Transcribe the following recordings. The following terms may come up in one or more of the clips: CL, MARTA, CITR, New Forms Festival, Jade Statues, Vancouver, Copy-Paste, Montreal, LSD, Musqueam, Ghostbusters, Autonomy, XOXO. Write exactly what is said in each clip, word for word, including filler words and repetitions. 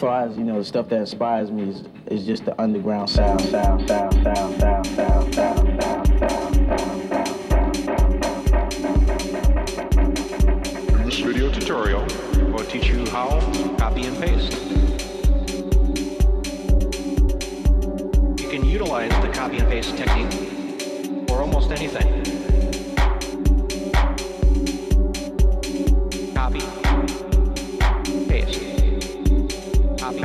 far as, you know, the stuff that inspires me is, is just the underground sound, sound, sound, sound, sound, sound, sound, sound, sound. This video tutorial will teach you how to copy and paste. You can utilize the copy and paste technique for almost anything. Copy, paste, copy,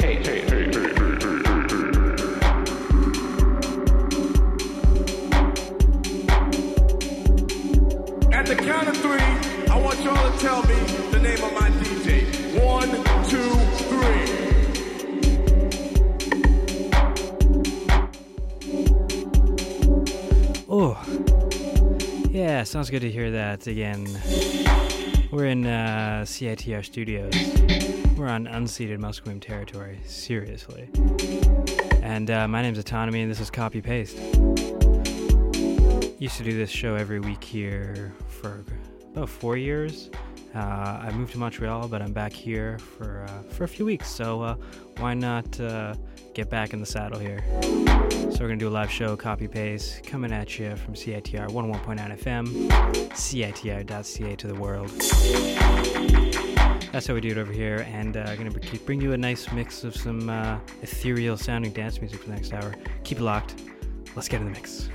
paste, paste, paste. At the count of three, I want y'all to tell me the name of my D J. One, two, three. Oh, yeah, sounds good to hear that again. We're in uh, C I T R studios. We're on unceded Musqueam territory, seriously. And uh, my name's Autonomy, and this is Copy-Paste. Used to do this show every week here for about four years. Uh, I moved to Montreal, but I'm back here for uh, for a few weeks, so uh, why not... Uh, get back in the saddle here. So we're gonna do a live show, Copy-Paste, coming at you from C I T R one oh one point nine F M, C I T R dot C A to the world. That's how we do it over here, and I'm uh, gonna keep bring you a nice mix of some uh, ethereal sounding dance music for the next hour. Keep it locked. Let's get in the mix.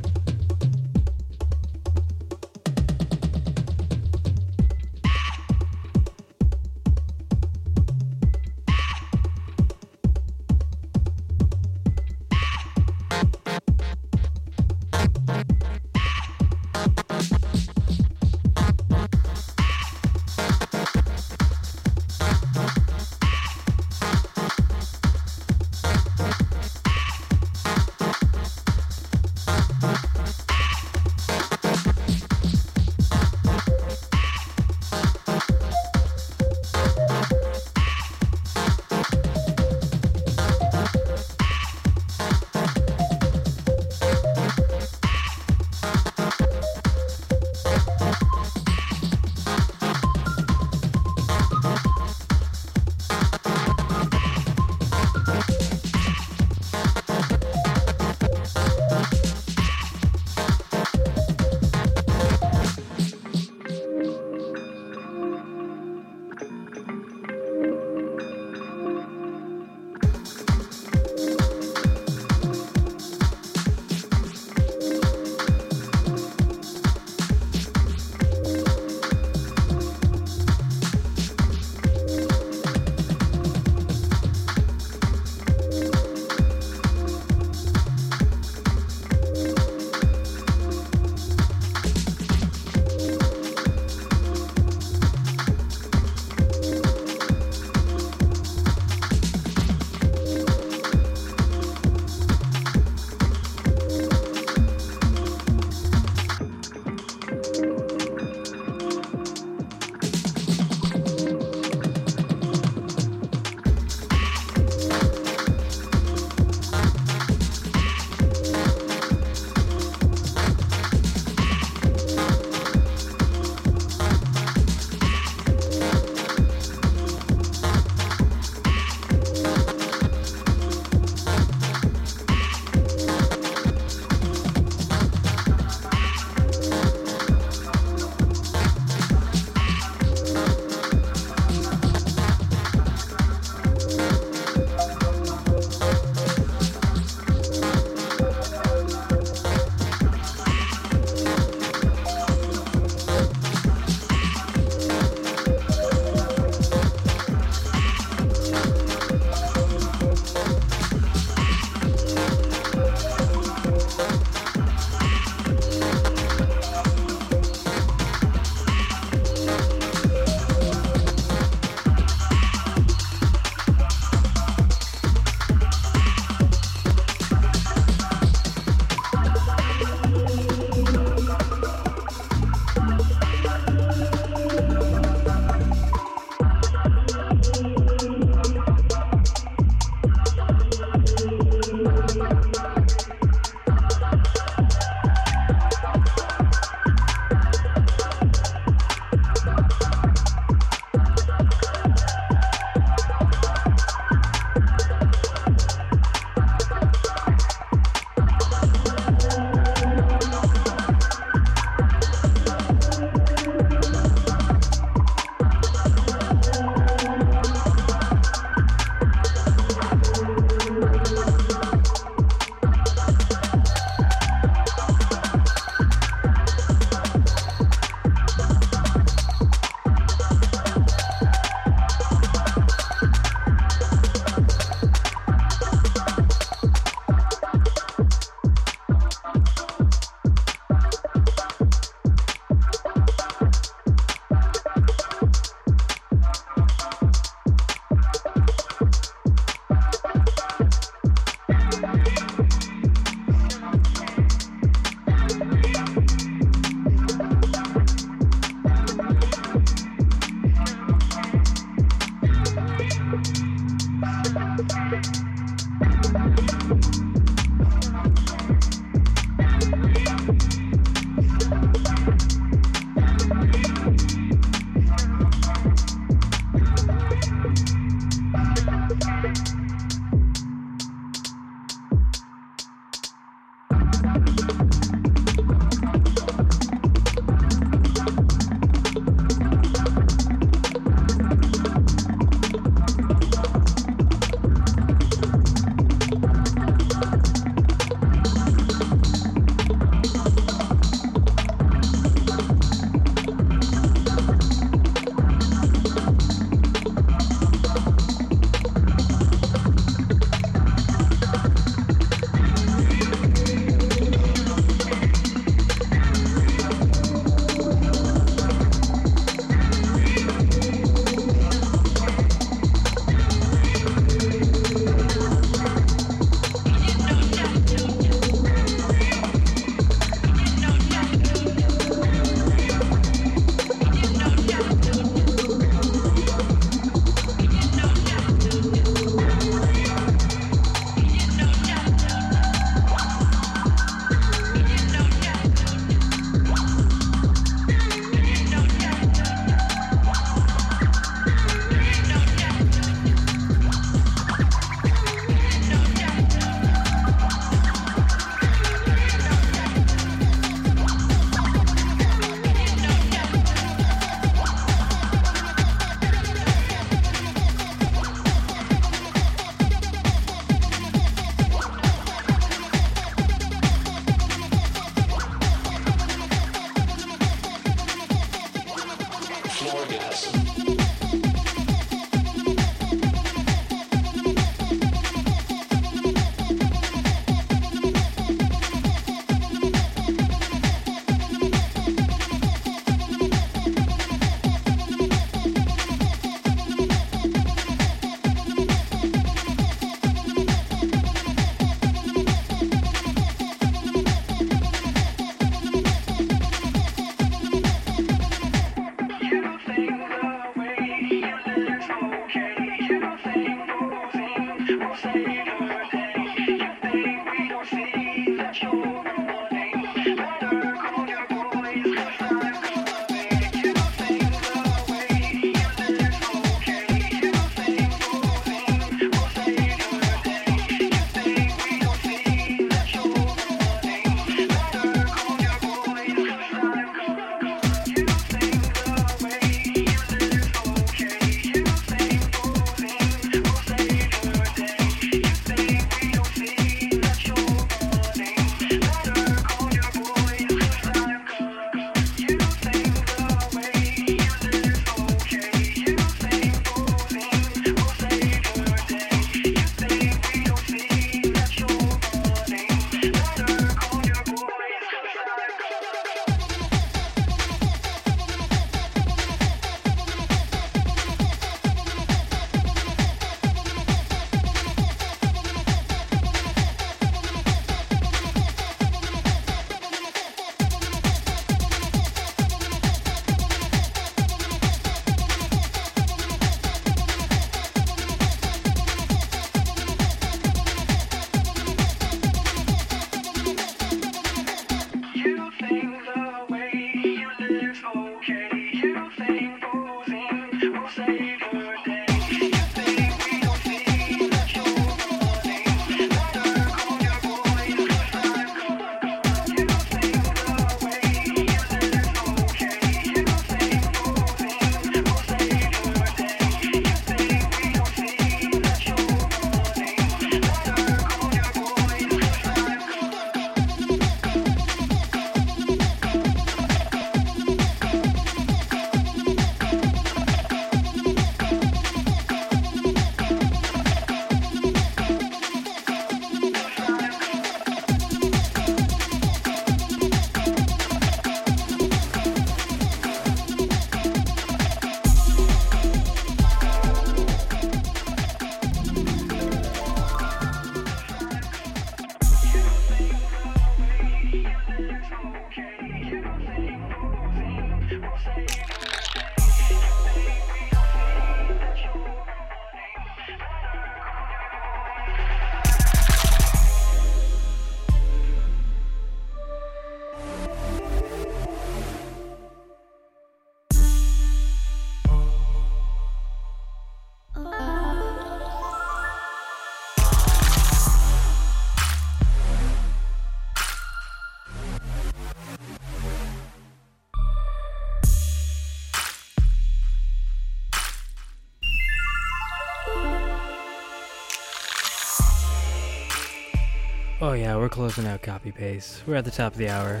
yeah, we're closing out Copy-Paste. We're at the top of the hour.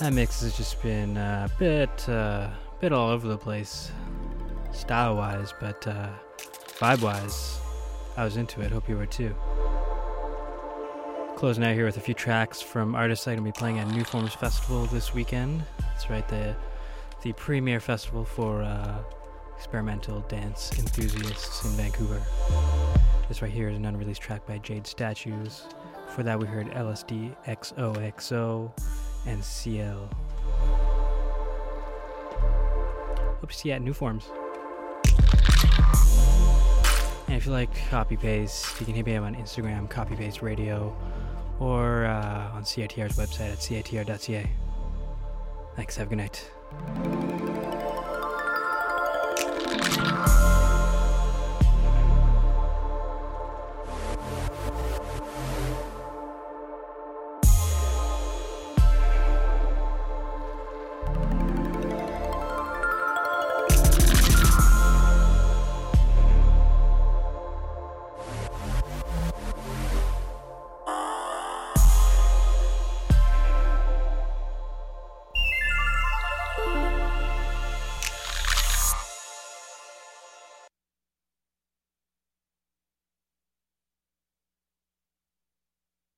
That mix has just been a bit, uh, bit all over the place, style-wise, but uh, vibe-wise, I was into it. Hope you were too. Closing out here with a few tracks from artists I'm going to be playing at New Forms Festival this weekend. That's right, the the premier festival for uh, experimental dance enthusiasts in Vancouver. This right here is an unreleased track by Jade Statues. Before that, we heard L S D, X O X O, and C L. Hope to see you at New Forms. And if you like Copy-Paste, you can hit me up on Instagram, Copy-Paste Radio, or uh, on C I T R's website at C I T R dot C A. Thanks, have a good night.